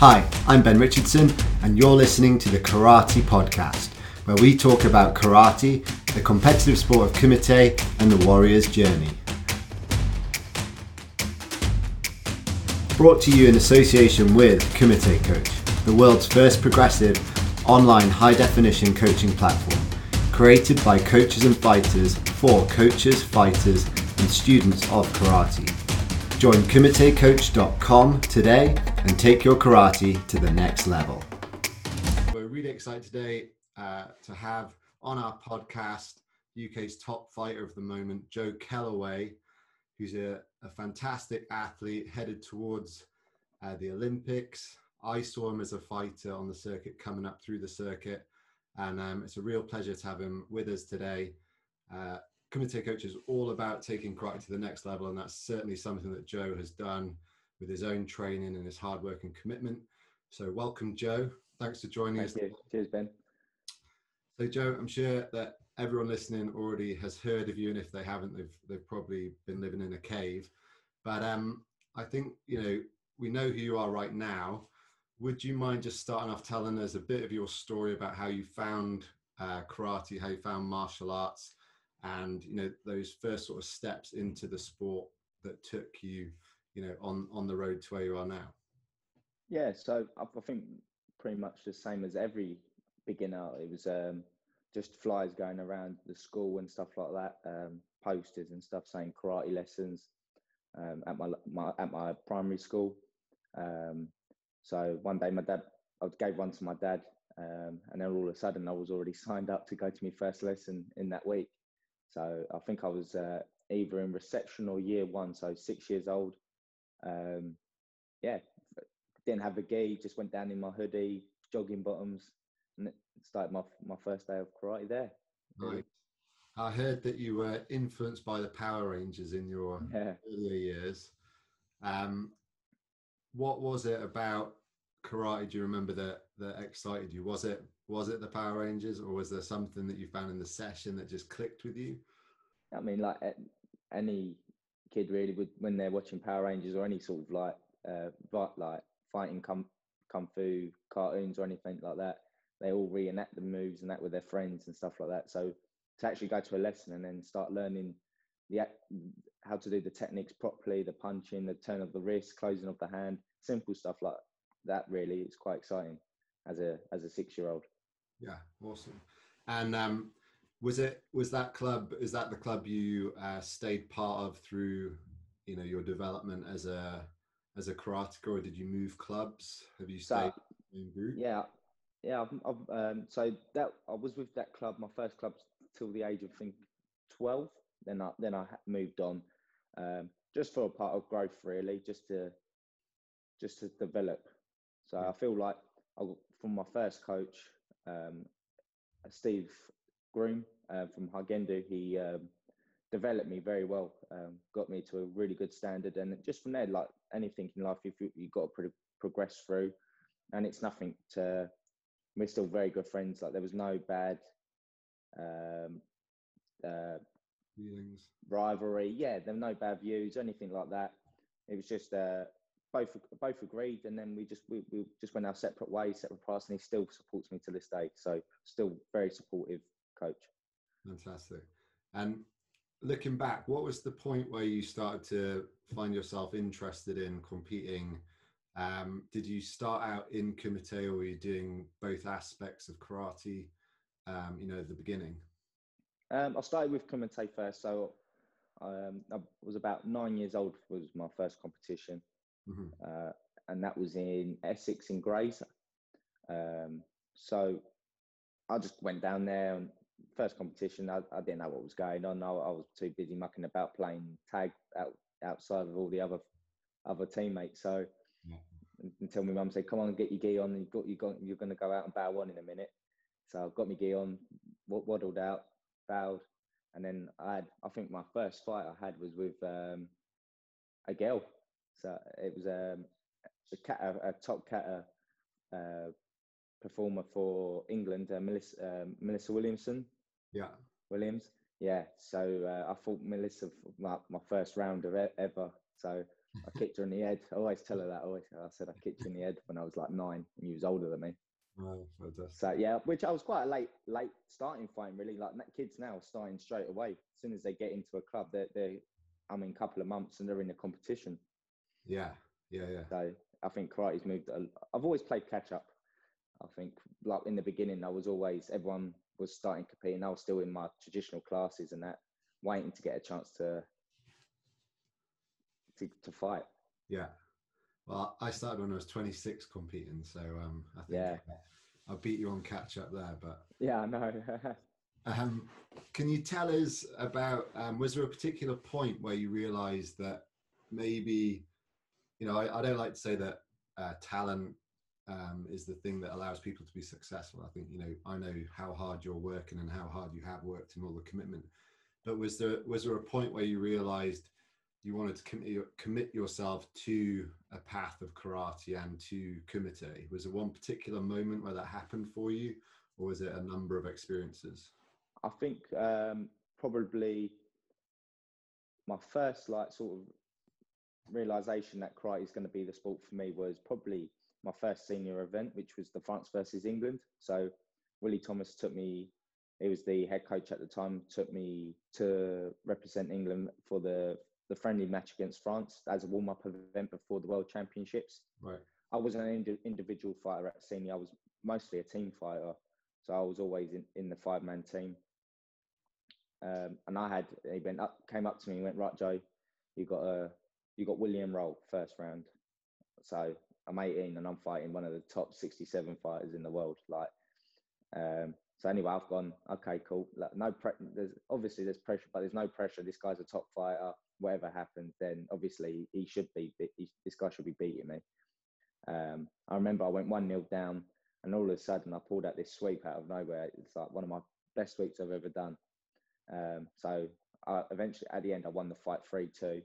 Hi, I'm Ben Richardson, and you're listening to the Karate Podcast, where we talk about karate, the competitive sport of kumite, and the warrior's journey. Brought to you in association with Kumite Coach, the world's first progressive online high-definition coaching platform, created by coaches and fighters for coaches, fighters, and students of karate. Join kumitecoach.com today and take your karate to the next level. We're really excited today to have on our podcast UK's top fighter of the moment, Joe Kellaway, who's a fantastic athlete headed towards the Olympics. I saw him as a fighter on the circuit, coming up through the circuit, and it's a real pleasure to have him with us today. Kumite Coach is all about taking karate to the next level, and that's certainly something that Joe has done with his own training and his hard work and commitment. So welcome, Joe. Thanks for joining us. Thank you. Cheers, Ben. So Joe, I'm sure that everyone listening already has heard of you, and if they haven't, they've probably been living in a cave. But I think, you know, we know who you are right now. Would you mind just starting off telling us a bit of your story about how you found karate, how you found martial arts, and, you know, those first sort of steps into the sport that took you, you know, on the road to where you are now? Yeah, so I think pretty much the same as every beginner. It was just flyers going around the school and stuff like that, posters and stuff saying karate lessons at my primary school. So one day I gave one to my dad, and then all of a sudden I was already signed up to go to my first lesson in that week. So I think I was either in reception or year one, so 6 years old. Yeah, didn't have a gi, just went down in my hoodie, jogging bottoms, and started my first day of karate there. Right. I heard that you were influenced by the Power Rangers in your earlier years. What was it about karate, do you remember, that excited you? Was it the Power Rangers, or was there something that you found in the session that just clicked with you? I mean, like any kid really would, when they're watching Power Rangers or any sort of like fighting kung fu cartoons or anything like that, they all reenact the moves and that with their friends and stuff like that. So to actually go to a lesson and then start learning how to do the techniques properly, the punching, the turn of the wrist, closing of the hand, simple stuff like that, really, it's quite exciting as a 6-year-old. Yeah, awesome. And is that the club you stayed part of through, you know, your development as a karateka, or did you move clubs? Have you stayed in group? Yeah. So that I was with that club, my first club, till the age of, I think, 12. Then I moved on, just for a part of growth, really, just to develop. So I feel like from my first coach, Steve Groom, from Hargendu, he developed me very well, got me to a really good standard. And just from there, like anything in life, you've got to progress through. And it's nothing to, we're still very good friends. Like, there was no bad feelings, rivalry. Yeah, there were no bad views, anything like that. It was just both agreed, and then we just went our separate ways, separate paths, and he still supports me to this day. So still very supportive coach. Fantastic. And looking back, what was the point where you started to find yourself interested in competing? Did you start out in kumite, or were you doing both aspects of karate, you know, at the beginning? I started with kumite first. So I was about 9 years old, was my first competition. Mm-hmm. And that was in Essex, in Grays. So I just went down there, and first competition, I didn't know what was going on. I was too busy mucking about playing tag outside of all the other teammates. So until my mum said, "Come on, get your gi on, and you're going to go out and bow on in a minute." So I've got my gi on, waddled out, bowed, and then I think my first fight I had was with a girl. So it was a top kata performer for England, Melissa Williamson. Yeah. Williams. Yeah. So I fought Melissa for my first round of ever. So I kicked her in the head. I always tell her that. I said I kicked her in the head when I was like 9, and you was older than me. Oh, fantastic. So yeah, which I was quite a late starting fighting, really. Like kids now starting straight away. As soon as they get into a club, I mean, a couple of months and they're in a competition. Yeah. So I think karate's moved. I've always played catch up. I think like in the beginning, everyone was starting competing. I was still in my traditional classes and that, waiting to get a chance to fight. Yeah. Well, I started when I was 26 competing, so I think I beat you on catch up there. But yeah, I know. Can you tell us about, was there a particular point where you realised that maybe, you know, I don't like to say that talent is the thing that allows people to be successful. I think, you know, I know how hard you're working and how hard you have worked and all the commitment. But was there a point where you realised you wanted to commit yourself to a path of karate and to kumite? Was there one particular moment where that happened for you, or was it a number of experiences? I think probably my first realisation that karate is going to be the sport for me was probably my first senior event, which was the France versus England. So Willie Thomas took me, he was the head coach at the time, took me to represent England for the friendly match against France as a warm-up event before the World Championships. Right. I wasn't an individual fighter at senior. I was mostly a team fighter. So I was always in the five-man team. And I had, he came up to me and went, right, Joe, you got William Roll first round. So I'm 18 and I'm fighting one of the top 67 fighters in the world. So anyway, I've gone, okay, cool. Obviously there's pressure, but there's no pressure. This guy's a top fighter. Whatever happens, then obviously this guy should be beating me. I remember I went 1-0 down, and all of a sudden I pulled out this sweep out of nowhere. It's like one of my best sweeps I've ever done. So I eventually, at the end, I won the fight 3-2.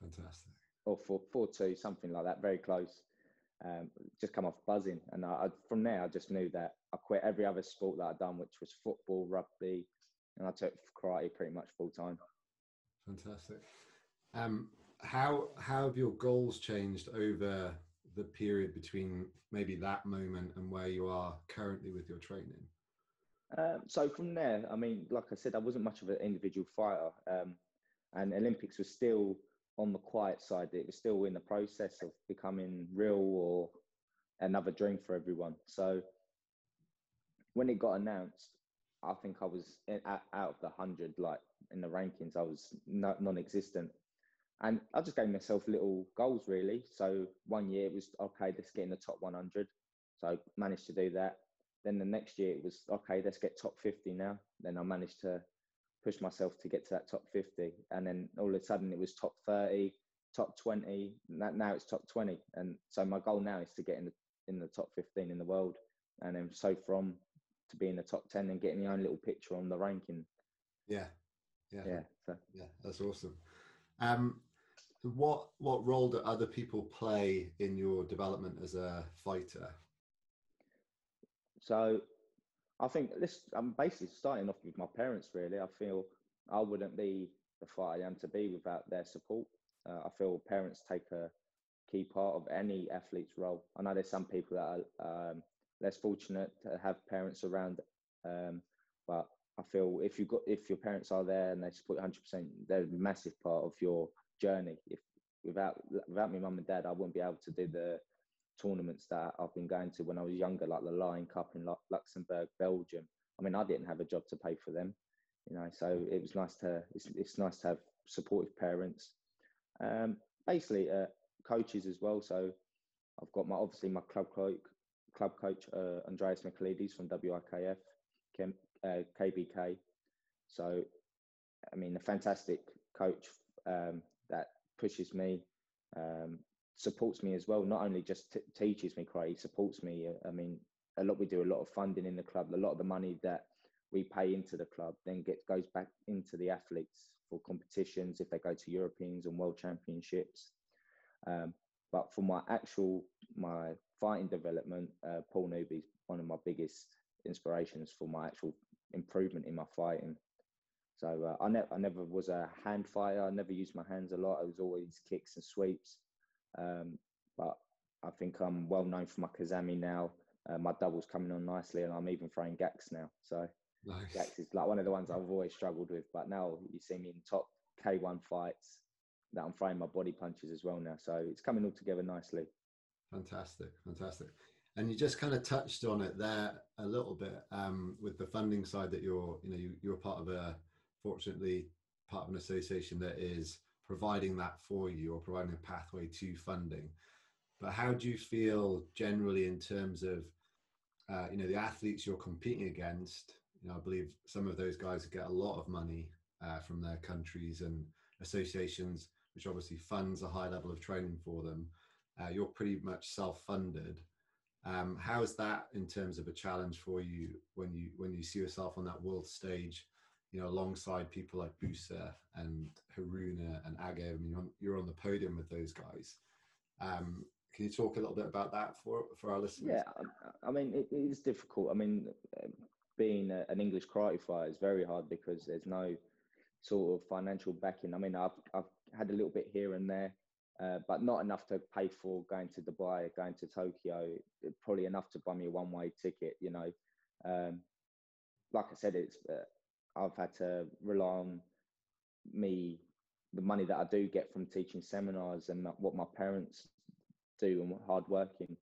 Fantastic. Or 4-2, something like that, very close. Just come off buzzing. And from there, I just knew that I quit every other sport that I'd done, which was football, rugby, and I took karate pretty much full time. Fantastic. How have your goals changed over the period between maybe that moment and where you are currently with your training? So from there, I mean, like I said, I wasn't much of an individual fighter, and Olympics was still on the quiet side. It was still in the process of becoming real or another dream for everyone. So when it got announced, I think I was out of the 100, like in the rankings, I was non-existent. And I just gave myself little goals, really. So one year it was, okay, let's get in the top 100. So I managed to do that. Then the next year it was, okay, let's get top 50 now. Then I managed to push myself to get to that top 50. And then all of a sudden it was top 30, top 20. Now it's top 20. And so my goal now is to get in the top 15 in the world. And then so from to be in the top 10 and getting my own little picture on the ranking. Yeah, that's awesome. What role do other people play in your development as a fighter? So I think I'm basically starting off with my parents, really. I feel I wouldn't be the fighter I am to be without their support. I feel parents take a key part of any athlete's role. I know there's some people that are less fortunate to have parents around, but I feel if your parents are there and they support 100%, they're a massive part of your journey. If without my mum and dad, I wouldn't be able to do the tournaments that I've been going to when I was younger, like the Lion Cup in Luxembourg, Belgium. I mean, I didn't have a job to pay for them, you know. So it was nice to it's nice to have supportive parents. Basically, coaches as well. So I've got my club coach, Andreas Michaelides from WIKF, KBK. So, I mean, a fantastic coach that pushes me, supports me as well. Not only just teaches me karate, he supports me. I mean, we do a lot of funding in the club. A lot of the money that we pay into the club then goes back into the athletes for competitions if they go to Europeans and World Championships. But for my fighting development, Paul Newby is one of my biggest inspirations for my actual improvement in my fighting. So I never was a hand fighter. I never used my hands a lot. It was always kicks and sweeps. But I think I'm well known for my Kazami now. My double's coming on nicely, and I'm even throwing Gax now. So nice. Gax is like one of the ones I've always struggled with. But now you see me in top K1 fights that I'm throwing my body punches as well now. So it's coming all together nicely. Fantastic, fantastic. And you just kind of touched on it there a little bit with the funding side that you're part of fortunately part of an association that is providing that for you, or providing a pathway to funding. But how do you feel generally in terms of, the athletes you're competing against? You know, I believe some of those guys get a lot of money from their countries and associations, which obviously funds a high level of training for them. You're pretty much self-funded. How is that in terms of a challenge for you when you see yourself on that world stage, you know, alongside people like Busa and Haruna and Aga? I mean, you're on the podium with those guys. Can you talk a little bit about that for our listeners? Yeah, I mean, it is difficult. I mean, being an English karate fighter is very hard because there's no sort of financial backing. I mean, I've had a little bit here and there, but not enough to pay for going to Dubai, going to Tokyo, probably enough to buy me a one-way ticket, you know. Like I said, it's I've had to rely on the money that I do get from teaching seminars and what my parents do and hard working,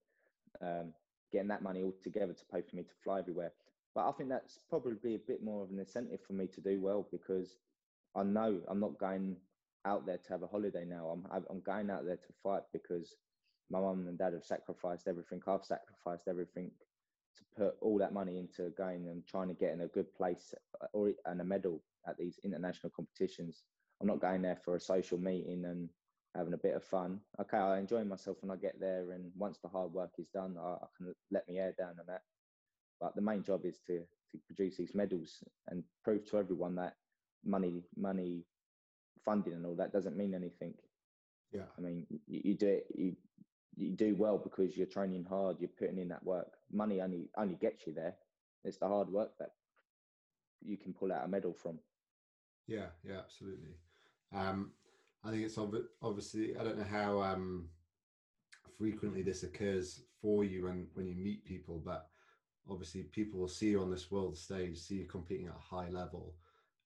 getting that money all together to pay for me to fly everywhere. But I think that's probably a bit more of an incentive for me to do well, because I know I'm not going out there to have a holiday now. I'm going out there to fight because my mum and dad have sacrificed everything. I've sacrificed everything to put all that money into going and trying to get in a good place and a medal at these international competitions. I'm not going there for a social meeting and having a bit of fun. Okay, I enjoy myself when I get there, and once the hard work is done, I can let my hair down and that. But the main job is to produce these medals and prove to everyone that money, funding and all that doesn't mean anything. Yeah, I mean, you do it. You do well because you're training hard. You're putting in that work. Money only gets you there. It's the hard work that you can pull out a medal from. Yeah, yeah, absolutely. I think it's obviously, I don't know how frequently this occurs for you when you meet people, but obviously people will see you on this world stage, see you competing at a high level.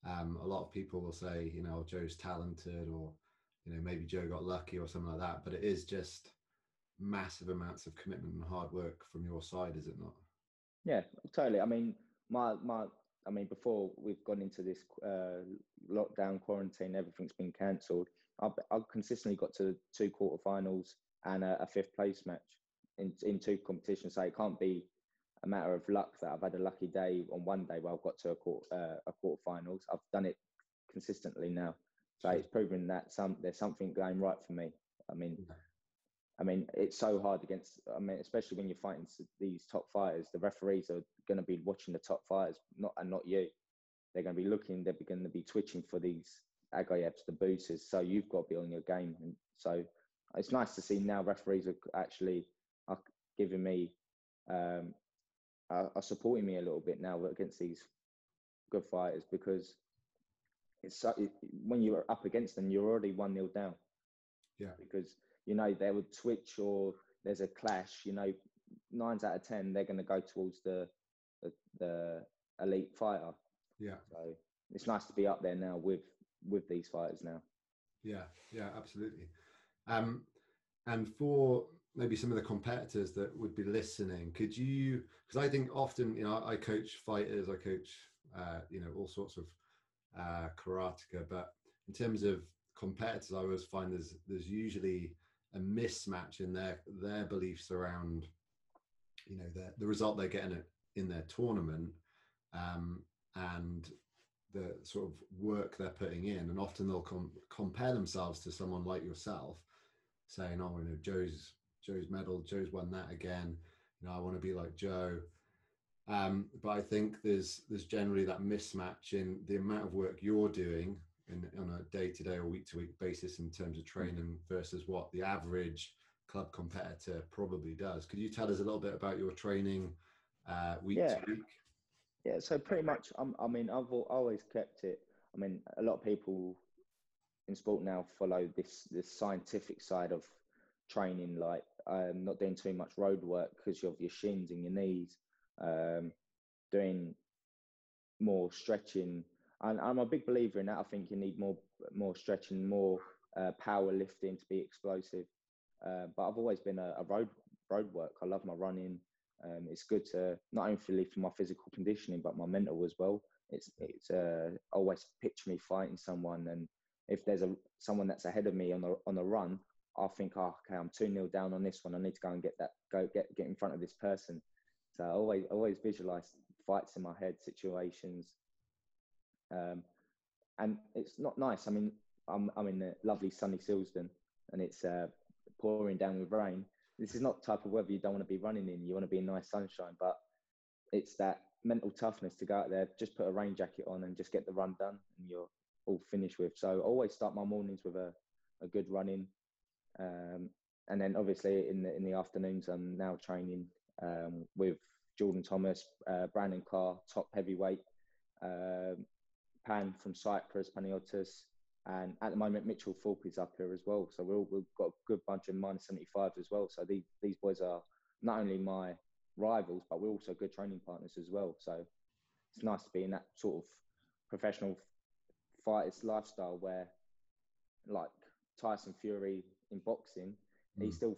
A lot of people will say, you know, Joe's talented, or, you know, maybe Joe got lucky or something like that. But it is just massive amounts of commitment and hard work from your side, is it not? Yeah, totally. I mean, before we've gone into this lockdown, quarantine, everything's been cancelled. I've consistently got to 2 quarterfinals and a 5th place match in 2 competitions. So it can't be a matter of luck that I've had a lucky day on one day where I've got to a quarterfinals. I've done it consistently now. So it's proven that there's something going right for me. I mean, it's so hard especially when you're fighting these top fighters. The referees are going to be watching the top fighters, not you. They're going to be looking. They're going to be twitching for these Agayevs, the Boosers. So you've got to be on your game. And so it's nice to see now referees are actually giving me, are supporting me a little bit now against these good fighters, because when you're up against them, you're already 1-0 down. Yeah, because, you know, they would twitch or there's a clash, you know, 9 out of 10, they're going to go towards the elite fighter. Yeah. So it's nice to be up there now with these fighters now. Yeah. Yeah, absolutely. And for maybe some of the competitors that would be listening, because I think often, you know, I coach fighters, I coach, you know, all sorts of karateka, but in terms of competitors, I always find there's usually a mismatch in their beliefs around, you know, the result they're getting in their tournament and the sort of work they're putting in. And often they'll compare themselves to someone like yourself, saying, oh, you know, Joe's medalled, Joe's won that again, you know, I want to be like Joe. But I think there's generally that mismatch in the amount of work you're doing on a day-to-day or week-to-week basis in terms of training versus what the average club competitor probably does. Could you tell us a little bit about your training week to week? Yeah, so pretty much, I mean, I've always kept it. I mean, a lot of people in sport now follow this scientific side of training, like not doing too much road work because of your shins and your knees, doing more stretching. And I'm a big believer in that. I think you need more stretching, more power lifting to be explosive. But I've always been a road work. I love my running. It's good to not only for my physical conditioning, but my mental as well. It's always picture me fighting someone, and if there's someone that's ahead of me on the run, I think, oh, okay, I'm 2-0 down on this one. I need to go and get in front of this person. So I always visualize fights in my head, situations, and it's not nice. I mean, I'm in the lovely sunny Silsden, and it's pouring down with rain. This is not the type of weather you don't want to be running in. You want to be in nice sunshine, but it's that mental toughness to go out there, just put a rain jacket on and just get the run done, and you're all finished with. So I always start my mornings with a good run in. And then obviously in the afternoons, I'm now training with Jordan Thomas, Brandon Carr, top heavyweight, Pan from Cyprus, Panayotis, and at the moment Mitchell Thorpe is up here as well. So we've got a good bunch of minus 75s as well. So these boys are not only my rivals, but we're also good training partners as well. So it's nice to be in that sort of professional fighters lifestyle where, like Tyson Fury in boxing, he still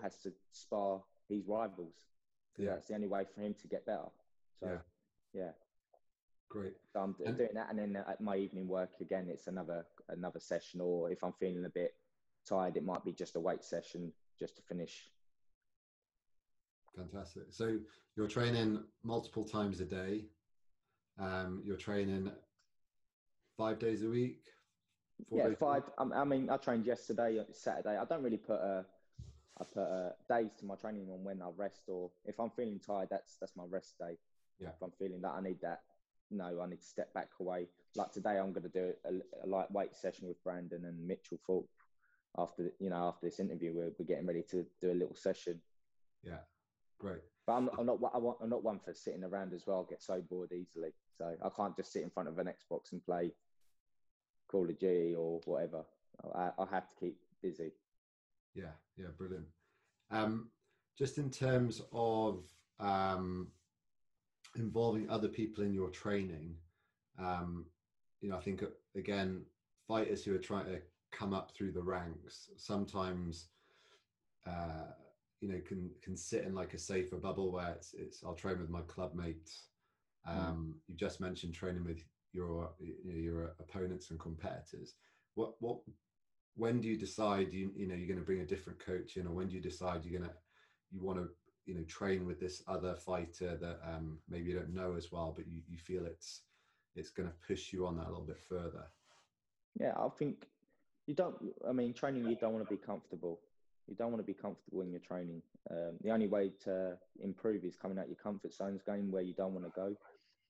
has to spar his rivals, because that's the only way for him to get better. So yeah. Great. So I'm doing that, and then at my evening work again, it's another session. Or if I'm feeling a bit tired, it might be just a weight session just to finish. Fantastic. So you're training multiple times a day. You're training 5 days a week. Yeah, 5. I mean, I trained yesterday, Saturday. I don't really put I put days to my training on when I rest, or if I'm feeling tired, that's my rest day. Yeah. If I'm feeling that I need that, I need to step back away. Like today, I'm going to do a lightweight session with Brandon and Mitchell Thorpe. After this interview, we're getting ready to do a little session. Yeah, great. But I'm not one for sitting around as well. I get so bored easily, so I can't just sit in front of an Xbox and play Call of Duty or whatever. I have to keep busy. Yeah, brilliant. Just in terms of involving other people in your training, I think, again, fighters who are trying to come up through the ranks sometimes can sit in like a safer bubble where it's I'll train with my club mates. You just mentioned training with your opponents and competitors. When do you decide you're going to bring a different coach in, or when do you decide you want to train with this other fighter that maybe you don't know as well, but you feel it's going to push you on that a little bit further? Yeah, I think training, you don't want to be comfortable. You don't want to be comfortable in your training. The only way to improve is coming out your comfort zones, going where you don't want to go.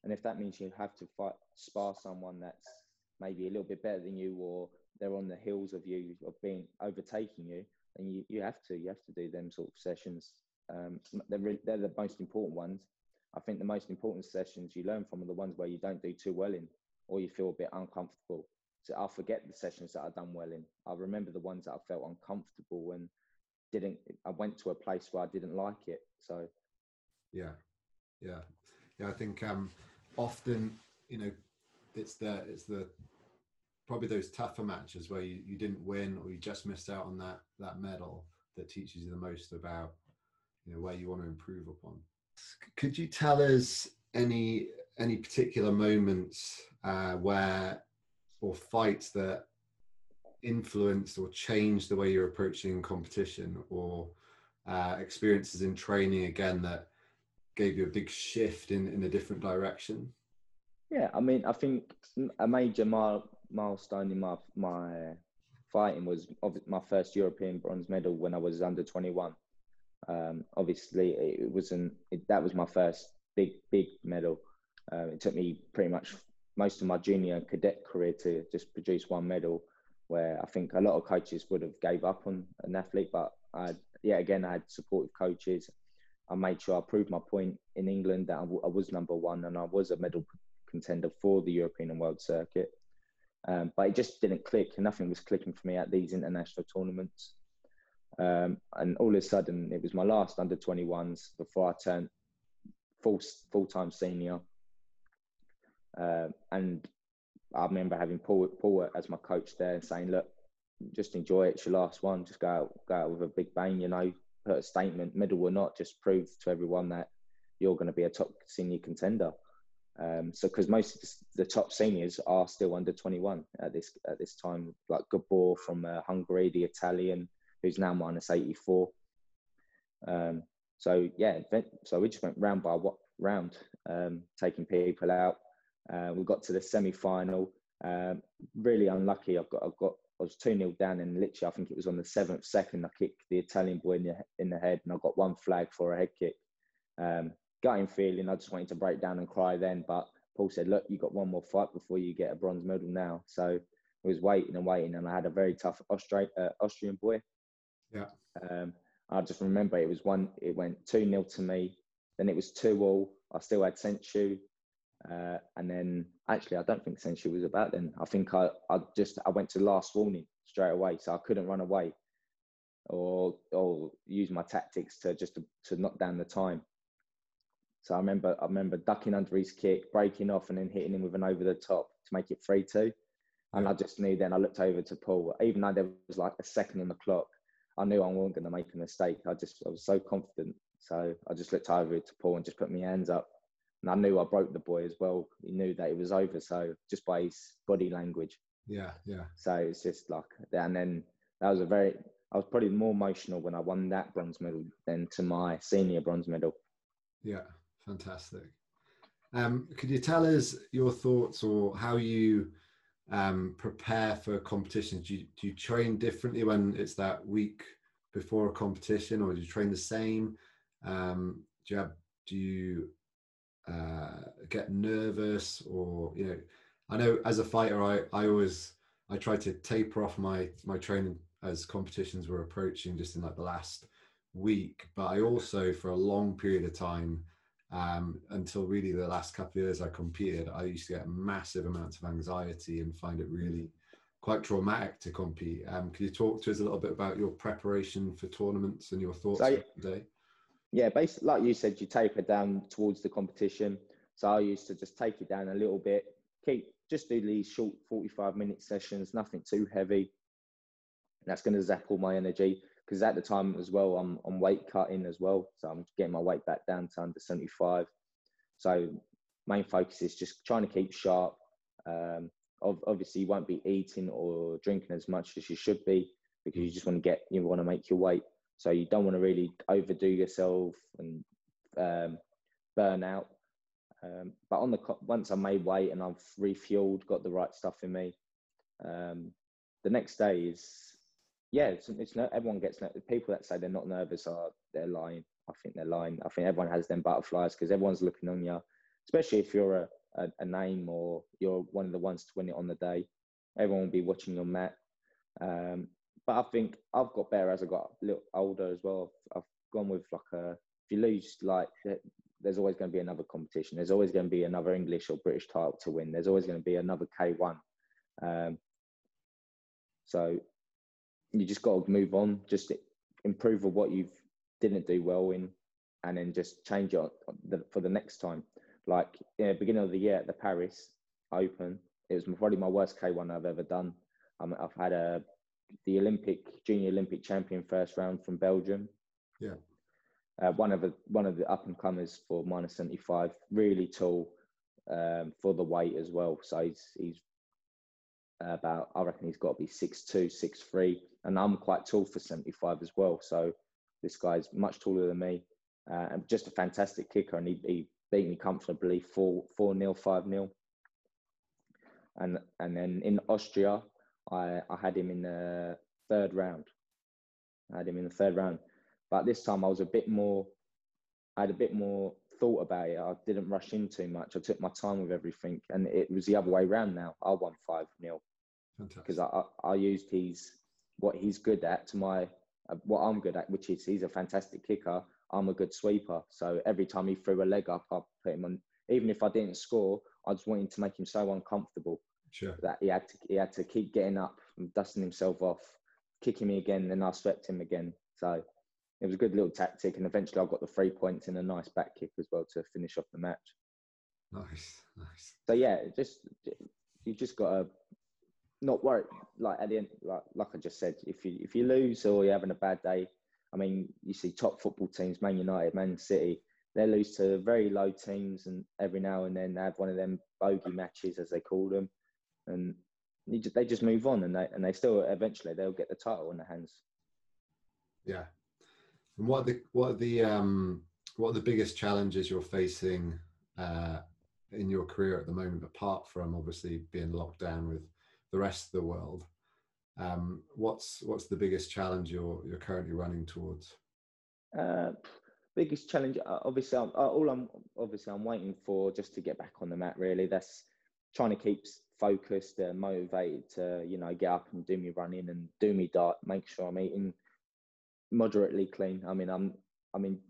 And if that means you have to spar someone that's maybe a little bit better than you, or they're on the heels of you, of overtaking you, then you have to do them sort of sessions. They're the most important ones. I think the most important sessions you learn from are the ones where you don't do too well in, or you feel a bit uncomfortable. So I'll forget the sessions that I've done well in. I remember the ones that I felt uncomfortable and I went to a place where I didn't like it. So yeah, I think often, it's probably those tougher matches where you didn't win, or you just missed out on that medal, that teaches you the most about, where you want to improve upon. Could you tell us any particular moments or fights that influenced or changed the way you're approaching competition, or experiences in training again that gave you a big shift in a different direction? Yeah, I mean, I think a major milestone in my fighting was my first European bronze medal when I was under 21. Obviously, that was my first big medal. It took me pretty much most of my junior and cadet career to just produce one medal, where I think a lot of coaches would have gave up on an athlete, but I had supportive coaches. I made sure I proved my point in England that I was number one, and I was a medal contender for the European and World Circuit. But it just didn't click. Nothing was clicking for me at these international tournaments. And all of a sudden, it was my last under-21s before I turned full-time senior. And I remember having Paul as my coach there and saying, look, just enjoy it. It's your last one. Just go out with a big bang, you know, put a statement, medal or not, just prove to everyone that you're going to be a top senior contender. So because most of the top seniors are still under 21 at this time, like Gabor from Hungary, the Italian, who's now -84. So yeah, so we just went round by round, taking people out. We got to the semi-final. Really unlucky. I was 2-0 down, and literally I think it was on the 7th second I kicked the Italian boy in the head, and I got one flag for a head kick. Gutting feeling. I just wanted to break down and cry then, but Paul said, look, you got one more fight before you get a bronze medal now. So I was waiting and waiting, and I had a very tough Austrian boy. Yeah. I just remember it went 2-0 to me, then it was 2-all. I still had Senshu. And then actually I don't think Senshu was about then. I think I went to last warning straight away, so I couldn't run away or use my tactics to knock down the time. So I remember ducking under his kick, breaking off, and then hitting him with an over the top to make it 3-2. And I just knew then, I looked over to Paul, even though there was like a second on the clock, I knew I wasn't going to make a mistake. I was so confident. So I just looked over to Paul and just put my hands up. And I knew I broke the boy as well. He knew that it was over. So just by his body language. Yeah, yeah. So it's just like, and then that was I was probably more emotional when I won that bronze medal than to my senior bronze medal. Yeah. Fantastic. Could you tell us your thoughts or how you prepare for competitions? Do you train differently when it's that week before a competition, or do you train the same? Do you get nervous, or, you know, I know as a fighter, I try to taper off my training as competitions were approaching, just in like the last week, but I also for a long period of time, until really the last couple of years I competed, I used to get massive amounts of anxiety and find it really quite traumatic to compete. Can you talk to us a little bit about your preparation for tournaments and your thoughts today? Yeah, basically, like you said, you taper down towards the competition. So I used to just take it down a little bit, just do these short 45-minute sessions, nothing too heavy. And that's going to zap all my energy. Because at the time as well, I'm on weight cutting as well. So I'm getting my weight back down to under 75. So main focus is just trying to keep sharp. Obviously, you won't be eating or drinking as much as you should be, because you just want to make your weight. So you don't want to really overdo yourself and burn out. But once I made weight and I've refueled, got the right stuff in me, the next day is... Yeah, it's not, everyone gets nervous. People that say they're not nervous they're lying. I think they're lying. I think everyone has them butterflies, because everyone's looking on you, especially if you're a name or you're one of the ones to win it on the day. Everyone will be watching your mat. But I think I've got better as I got a little older as well. I've gone with if you lose, like, there's always going to be another competition. There's always going to be another English or British title to win. There's always going to be another K1. So you just got to move on, just improve on what you didn't do well in, and then just change it for the next time. Like, beginning of the year at the Paris Open, it was probably my worst K1 I've ever done. I've had the Junior Olympic champion first round from Belgium. Yeah. One of the up-and-comers for -75, really tall for the weight as well. So he's about, I reckon he's got to be 6'2", 6'3", and I'm quite tall for 75 as well. So this guy's much taller than me, and just a fantastic kicker. And he beat me comfortably 4-0, 5-0. And then in Austria, I had him in the third round. But this time I had a bit more thought about it. I didn't rush in too much. I took my time with everything, and it was the other way around now. I won 5-0. Because I used what he's good at to what I'm good at, which is he's a fantastic kicker. I'm a good sweeper. So every time he threw a leg up, I put him on. Even if I didn't score, I just wanted to make him so uncomfortable. Sure. That he had to keep getting up and dusting himself off, kicking me again, then I swept him again. So it was a good little tactic, and eventually I got the 3 points and a nice back kick as well to finish off the match. Nice. So yeah, you just gotta not worry. Like at the end, like I just said, if you lose or you're having a bad day, I mean, you see top football teams, Man United, Man City, they lose to very low teams, and every now and then they have one of them bogey matches, as they call them, and they just move on, and they still eventually they'll get the title in their hands. Yeah. And what are the biggest challenges you're facing in your career at the moment, apart from obviously being locked down with the rest of the world? What's the biggest challenge you're currently running towards? Biggest challenge, obviously, I'm waiting for just to get back on the mat. Really, that's trying to keep focused, motivated to get up and do me running and do me diet. Make sure I'm eating moderately clean. I mean,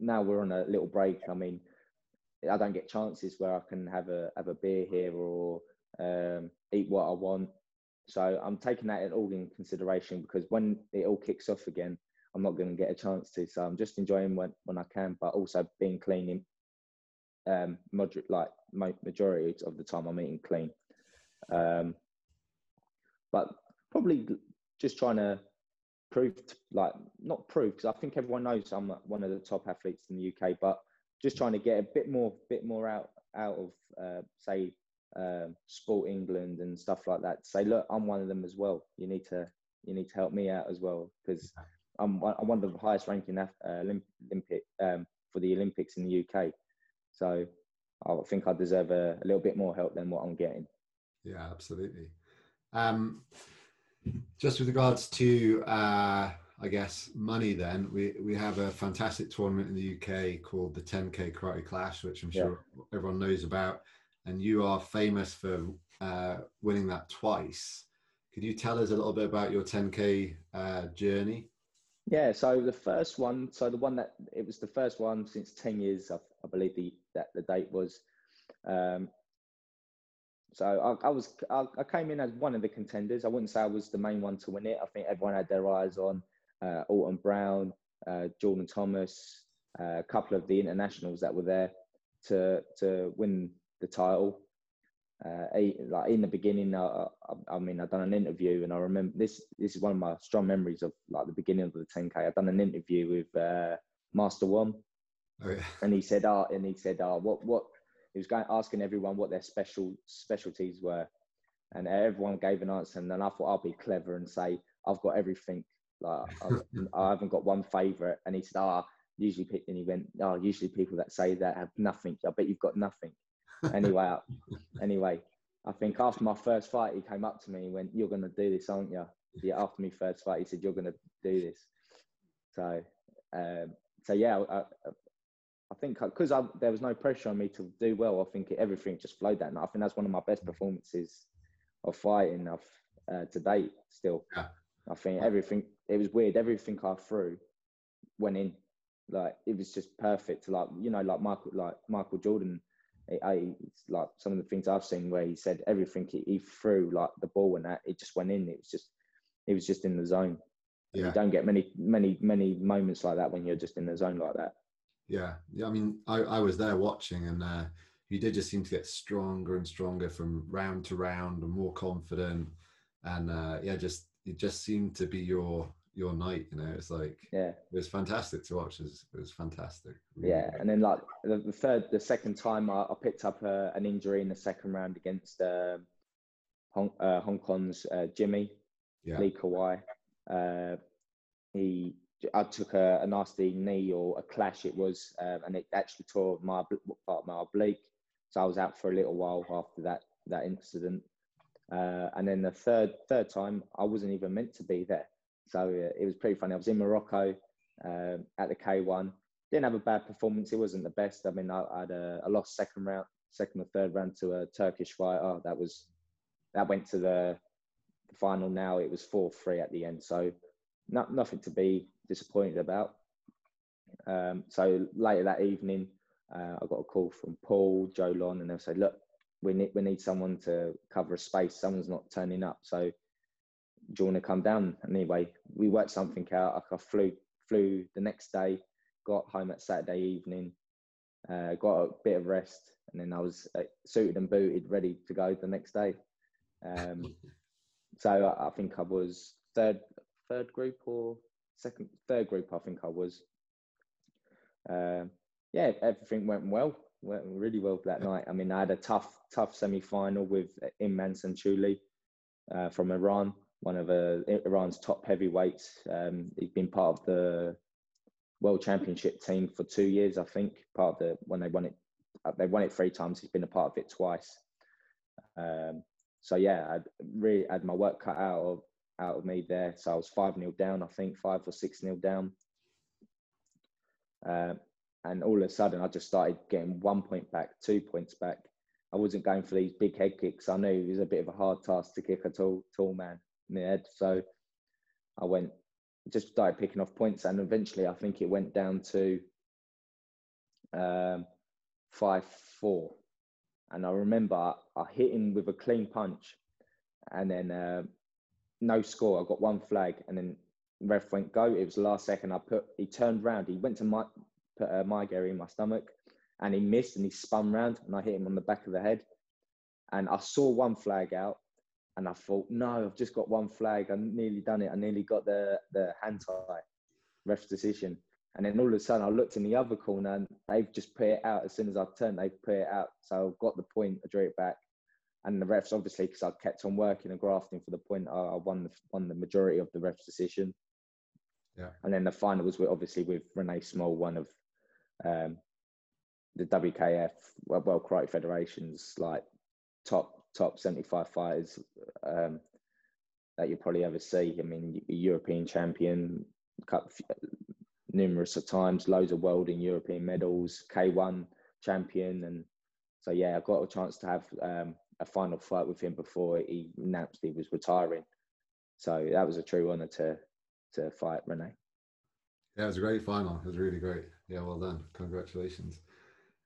now we're on a little break. I mean, I don't get chances where I can have a beer here or eat what I want. So I'm taking that all in consideration, because when it all kicks off again, I'm not going to get a chance to. So I'm just enjoying when I can, but also being clean in moderate, like majority of the time I'm eating clean. But probably just trying to prove, not prove, because I think everyone knows I'm one of the top athletes in the UK, but just trying to get a bit more out of, say, Sport England and stuff like that. Say, look, I'm one of them as well. You need to help me out as well, because I'm one of the highest ranking for the Olympics in the UK. So I think I deserve a little bit more help than what I'm getting. Yeah, absolutely. Just with regards to, I guess, money then, we have a fantastic tournament in the UK called the 10K Karate Clash, which I'm sure everyone knows about. And you are famous for winning that twice. Could you tell us a little bit about your 10K journey? Yeah, so the first one, it was the first one since 10 years, I believe the date was. So I came in as one of the contenders. I wouldn't say I was the main one to win it. I think everyone had their eyes on Alton Brown, Jordan Thomas, a couple of the internationals that were there to win the title. In the beginning, I done an interview, and I remember this is one of my strong memories of the beginning of the 10K. I done an interview with Master One, and he said, what he was asking everyone what their specialties were, and everyone gave an answer. And then I thought I'll be clever and say I've got everything. I haven't got one favourite. And he said, usually people that say that have nothing. I bet you've got nothing. Anyway, I think after my first fight, he came up to me and went, "You're going to do this, aren't you?" Yeah, after my first fight, he said, "You're going to do this." So I think because there was no pressure on me to do well, I think everything just flowed that night. I think that's one of my best performances of fighting to date still. Yeah. I think everything, it was weird. Everything I threw went in. It was just perfect. Michael Jordan, it's some of the things I've seen where he said everything he threw, the ball and that, it just went in. It was just in the zone. Yeah. You don't get many moments like that when you're just in the zone like that. Yeah, yeah. I mean, I was there watching, and you did just seem to get stronger and stronger from round to round, and more confident, and it just seemed to be your night. It's it was fantastic to watch. It was fantastic. Really. Yeah, and then the second time I picked up an injury in the second round against Hong Kong's Jimmy Lee Kawai. I took a nasty knee, or a clash it was, and it actually tore my oblique. So I was out for a little while after that incident. And then the third time, I wasn't even meant to be there. So it was pretty funny. I was in Morocco at the K1. Didn't have a bad performance. It wasn't the best. I mean, I had a lost second or third round to a Turkish fighter. That went to the final now. It was 4-3 at the end. So nothing to be disappointed about. So later that evening, I got a call from Paul, Joe Lon, and they said, look, we need someone to cover a space. Someone's not turning up. So do you want to come down? And anyway, we worked something out. I flew the next day, got home at Saturday evening, got a bit of rest, and then I was suited and booted, ready to go the next day. So I think I was third group. I think I was. Yeah, everything went really well that night. I mean, I had a tough semi-final with Imran Senshu from Iran, one of Iran's top heavyweights. He'd been part of the World Championship team for 2 years, I think. Part of the when they won it 3 times. He's been a part of it twice. So yeah, I really had my work cut out of me there. So I was 5-0 down, I think, 5 or 6-0 down. And all of a sudden, I just started getting 1 point back, 2 points back. I wasn't going for these big head kicks. I knew it was a bit of a hard task to kick a tall man in the head. So I just started picking off points. And eventually, I think it went down to 5-4. And I remember I hit him with a clean punch. And then no score. I got one flag. And then ref went go. It was the last second. He turned round. He went to my Gary in my stomach, and he missed, and he spun round, and I hit him on the back of the head. And I saw one flag out, and I thought, no, I've just got one flag. I nearly done it. I nearly got the hand tie, ref's decision. And then all of a sudden, I looked in the other corner, and they've just put it out. As soon as I turned, they put it out. So I got the point. I drew it back, and the refs, obviously, because I kept on working and grafting for the point, I won the majority of the ref's decision. Yeah. And then the final was with Renee Small, one of the WKF, World Karate Federation's like top 75 fighters that you'll probably ever see. I mean, European champion, cup numerous of times, loads of world and European medals, K1 champion. And so, yeah, I got a chance to have a final fight with him before he announced he was retiring. So that was a true honour to fight Renee. Yeah, it was a great final. It was really great. Yeah, well done. Congratulations.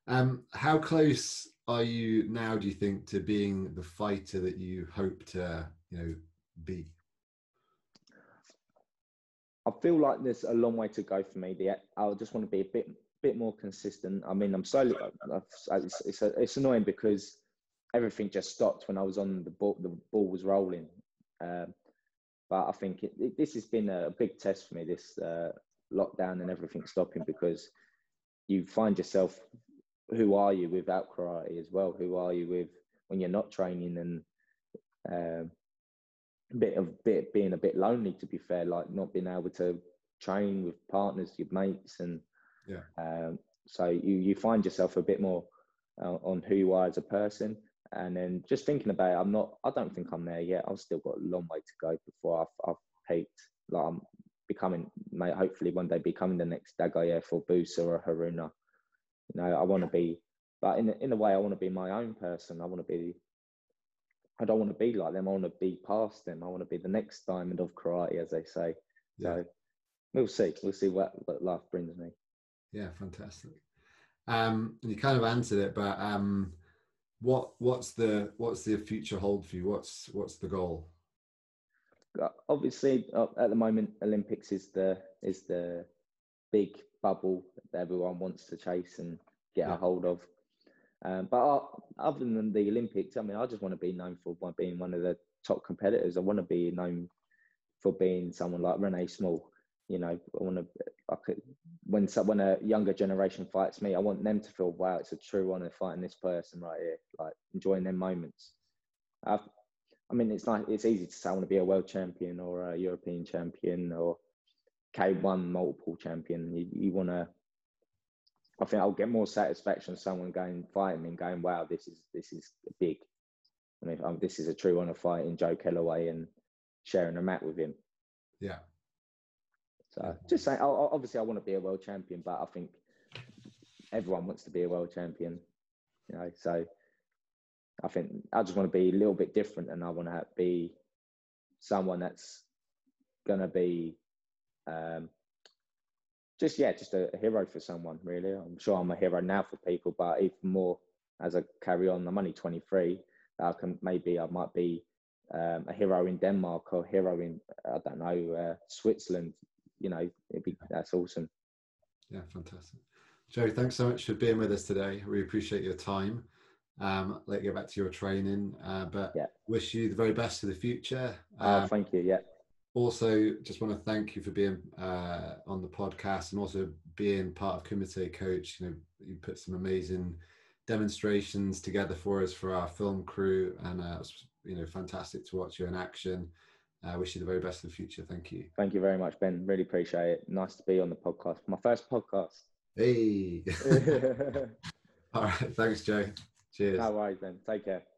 How close are you now, do you think, to being the fighter that you hope to, be? I feel like there's a long way to go for me. I just want to be a bit more consistent. I mean, I'm slowly. It's annoying because everything just stopped when I was on the ball. The ball was rolling. But I think this has been a big test for me, this lockdown and everything stopping, because you find yourself, who are you without karate as well? Who are you when you're not training? And being a bit lonely, to be fair, like not being able to train with partners, your mates. And yeah. So you find yourself a bit more on who you are as a person. And then just thinking about it, I don't think I'm there yet. I've still got a long way to go before I've peaked. Like I'm becoming, mate, hopefully one day becoming the next Dagayev or Busa or Haruna. I want to be, but in a way, I want to be my own person. I don't want to be like them. I want to be past them. I want to be the next diamond of karate, as they say. Yeah. So we'll see. We'll see what life brings me. Yeah, fantastic. You kind of answered it, but what's the future hold for you? What's the goal? Obviously, at the moment, Olympics is the big bubble that everyone wants to chase and get a hold of. But other than the Olympics, I mean, I just want to be known for being one of the top competitors. I want to be known for being someone like Renee Small. I want to. When a younger generation fights me, I want them to feel, wow, it's a true honour fighting this person right here, like enjoying their moments. It's nice. It's easy to say I want to be a world champion or a European champion or K1 multiple champion. You want to. I think I'll get more satisfaction someone going fighting me and going, wow, this is big. I mean, this is a true honour fighting Joe Kellaway and sharing a mat with him. Yeah. So just saying, obviously I want to be a world champion, but I think everyone wants to be a world champion, so I think I just want to be a little bit different, and I want to be someone that's going to be just a hero for someone, really. I'm sure I'm a hero now for people, but even more as I carry on. I'm only 23. I can, maybe I might be a hero in Denmark or a hero in, I don't know, Switzerland. You know, it'd be, that's awesome. Yeah, fantastic. Joe, thanks so much for being with us today. We appreciate your time. Let you get back to your training, but yeah, wish you the very best for the future. Thank you. Yeah. Also, just want to thank you for being on the podcast and also being part of Kumite Coach. You know, you put some amazing demonstrations together for us for our film crew, and you know, fantastic to watch you in action. Wish you the very best for the future. Thank you. Thank you very much, Ben. Really appreciate it. Nice to be on the podcast. My first podcast. Hey. All right. Thanks, Joe. Cheers. No worries, Ben. Take care.